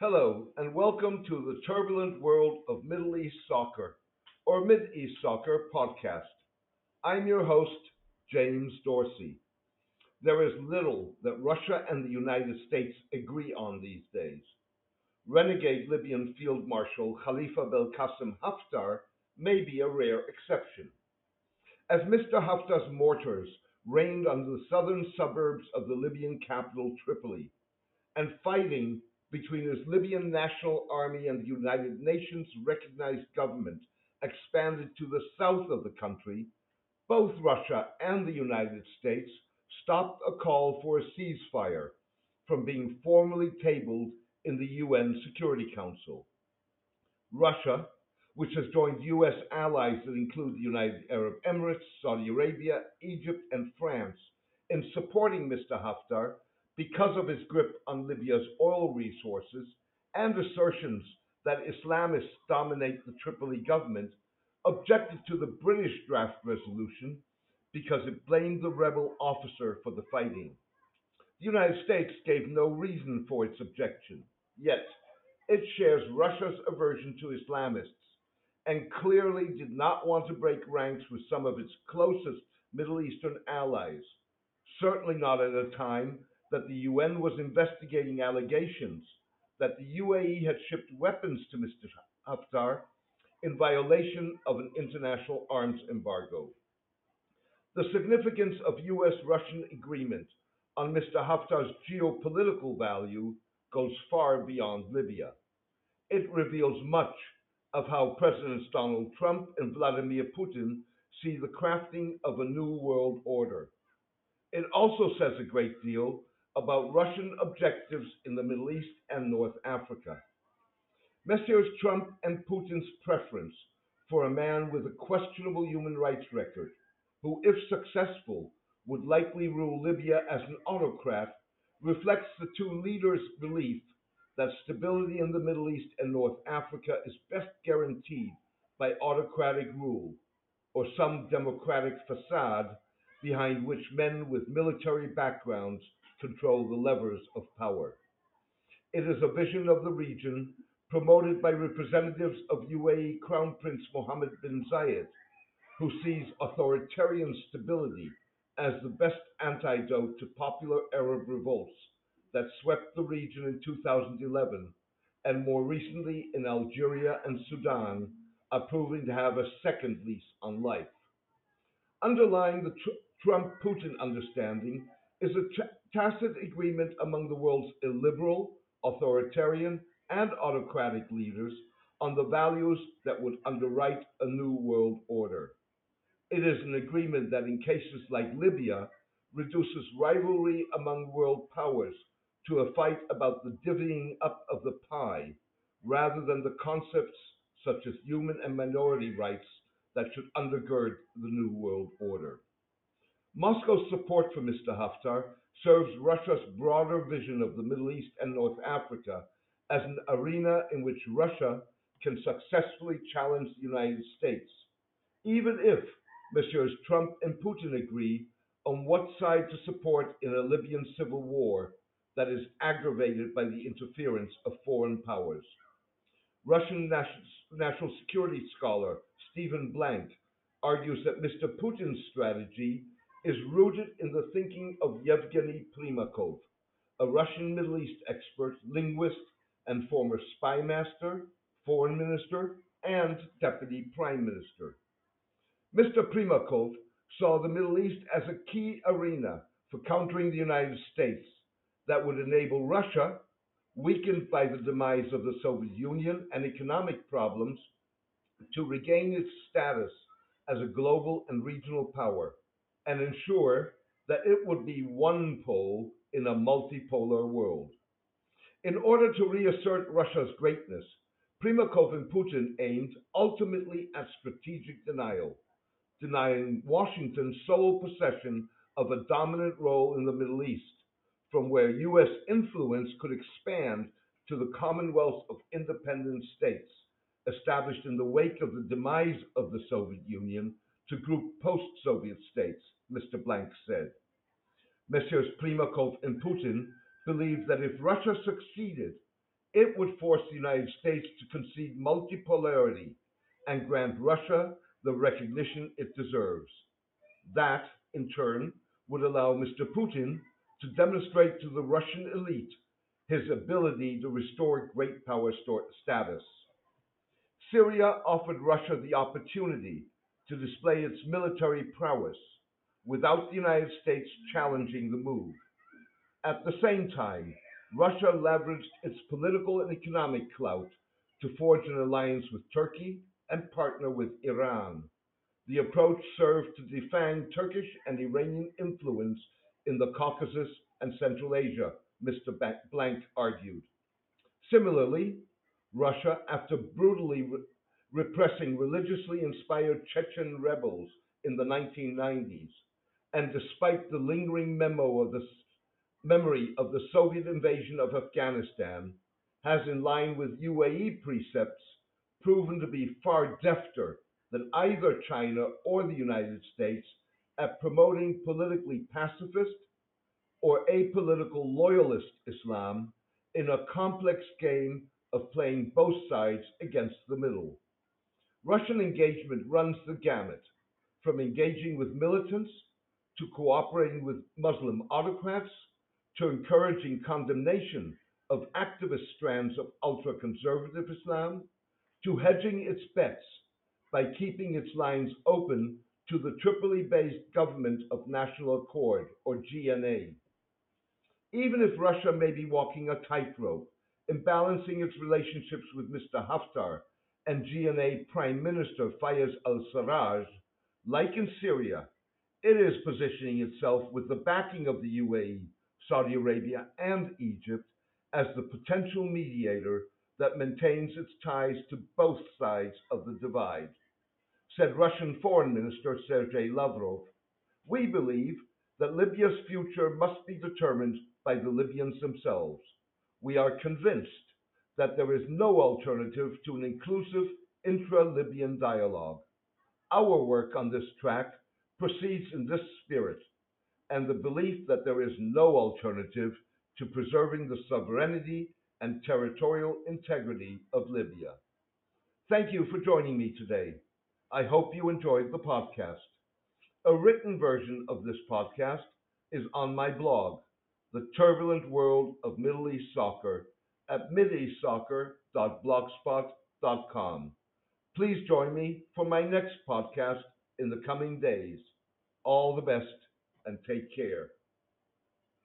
Hello, and welcome to the turbulent world of Middle East soccer, or Mid-East Soccer podcast. I'm your host, James Dorsey. There is little that Russia and the United States agree on these days. Renegade Libyan Field Marshal Khalifa Bel Qasim Haftar may be a rare exception. As Mr. Haftar's mortars rained on the southern suburbs of the Libyan capital Tripoli, and fighting between his Libyan National Army and the United Nations recognized government expanded to the south of the country, both Russia and the United States stopped a call for a ceasefire from being formally tabled in the UN Security Council. Russia, which has joined US allies that include the United Arab Emirates, Saudi Arabia, Egypt, and France, in supporting Mr. Haftar because of his grip on Libya's oil resources and assertions that Islamists dominate the Tripoli government, objected to the British draft resolution because it blamed the rebel officer for the fighting. The United States gave no reason for its objection, yet it shares Russia's aversion to Islamists and clearly did not want to break ranks with some of its closest Middle Eastern allies, certainly not at a time that the UN was investigating allegations that the UAE had shipped weapons to Mr. Haftar in violation of an international arms embargo. The significance of US-Russian agreement on Mr. Haftar's geopolitical value goes far beyond Libya. It reveals much of how Presidents Donald Trump and Vladimir Putin see the crafting of a new world order. It also says a great deal about Russian objectives in the Middle East and North Africa. Messieurs Trump and Putin's preference for a man with a questionable human rights record, who, if successful, would likely rule Libya as an autocrat, reflects the two leaders' belief that stability in the Middle East and North Africa is best guaranteed by autocratic rule, or some democratic facade behind which men with military backgrounds control the levers of power. It is a vision of the region promoted by representatives of UAE Crown Prince Mohammed bin Zayed, who sees authoritarian stability as the best antidote to popular Arab revolts that swept the region in 2011 and more recently in Algeria and Sudan are proving to have a second lease on life. Underlying the Trump-Putin understanding is a tacit agreement among the world's illiberal, authoritarian, and autocratic leaders on the values that would underwrite a new world order. It is an agreement that, in cases like Libya, reduces rivalry among world powers to a fight about the divvying up of the pie, rather than the concepts such as human and minority rights that should undergird the new world order. Moscow's support for Mr. Haftar serves Russia's broader vision of the Middle East and North Africa as an arena in which Russia can successfully challenge the United States, even if Messieurs Trump and Putin agree on what side to support in a Libyan civil war that is aggravated by the interference of foreign powers. Russian national security scholar Stephen Blank argues that Mr. Putin's strategy is rooted in the thinking of Yevgeny Primakov, a Russian Middle East expert, linguist, and former spy master, foreign minister, and deputy prime minister. Mr. Primakov saw the Middle East as a key arena for countering the United States that would enable Russia, weakened by the demise of the Soviet Union and economic problems, to regain its status as a global and regional power and ensure that it would be one pole in a multipolar world. In order to reassert Russia's greatness, Primakov and Putin aimed ultimately at strategic denial, denying Washington's sole possession of a dominant role in the Middle East, from where U.S. influence could expand to the Commonwealth of Independent States, established in the wake of the demise of the Soviet Union to group post-Soviet states, Mr. Blank said. Messieurs Primakov and Putin believed that if Russia succeeded It would force the United States to concede multipolarity and grant Russia the recognition it deserves. That, in turn, would allow Mr. Putin to demonstrate to the Russian elite his ability to restore great power status. Syria offered Russia the opportunity to display its military prowess without the United States challenging the move. At the same time, Russia leveraged its political and economic clout to forge an alliance with Turkey and partner with Iran. The approach served to defang Turkish and Iranian influence in the Caucasus and Central Asia, Mr. Blank argued. Similarly, Russia, after brutally repressing religiously inspired Chechen rebels in the 1990s, and despite the lingering memory of the Soviet invasion of Afghanistan, has, in line with UAE precepts, proven to be far defter than either China or the United States at promoting politically pacifist or apolitical loyalist Islam in a complex game of playing both sides against the middle. Russian engagement runs the gamut, from engaging with militants to cooperating with Muslim autocrats to encouraging condemnation of activist strands of ultra-conservative Islam to hedging its bets by keeping its lines open to the Tripoli-based Government of National Accord, or GNA. Even if Russia may be walking a tightrope in balancing its relationships with Mr. Haftar and GNA Prime Minister Fayez al-Sarraj, like in Syria, it is positioning itself with the backing of the UAE, Saudi Arabia, and Egypt as the potential mediator that maintains its ties to both sides of the divide. Said Russian Foreign Minister Sergei Lavrov, "We believe that Libya's future must be determined by the Libyans themselves. We are convinced that there is no alternative to an inclusive intra-Libyan dialogue. Our work on this track proceeds in this spirit, and the belief that there is no alternative to preserving the sovereignty and territorial integrity of Libya." Thank you for joining me today. I hope you enjoyed the podcast. A written version of this podcast is on my blog, The Turbulent World of Middle East Soccer, at mideastsoccer.blogspot.com. Please join me for my next podcast in the coming days. All the best and take care.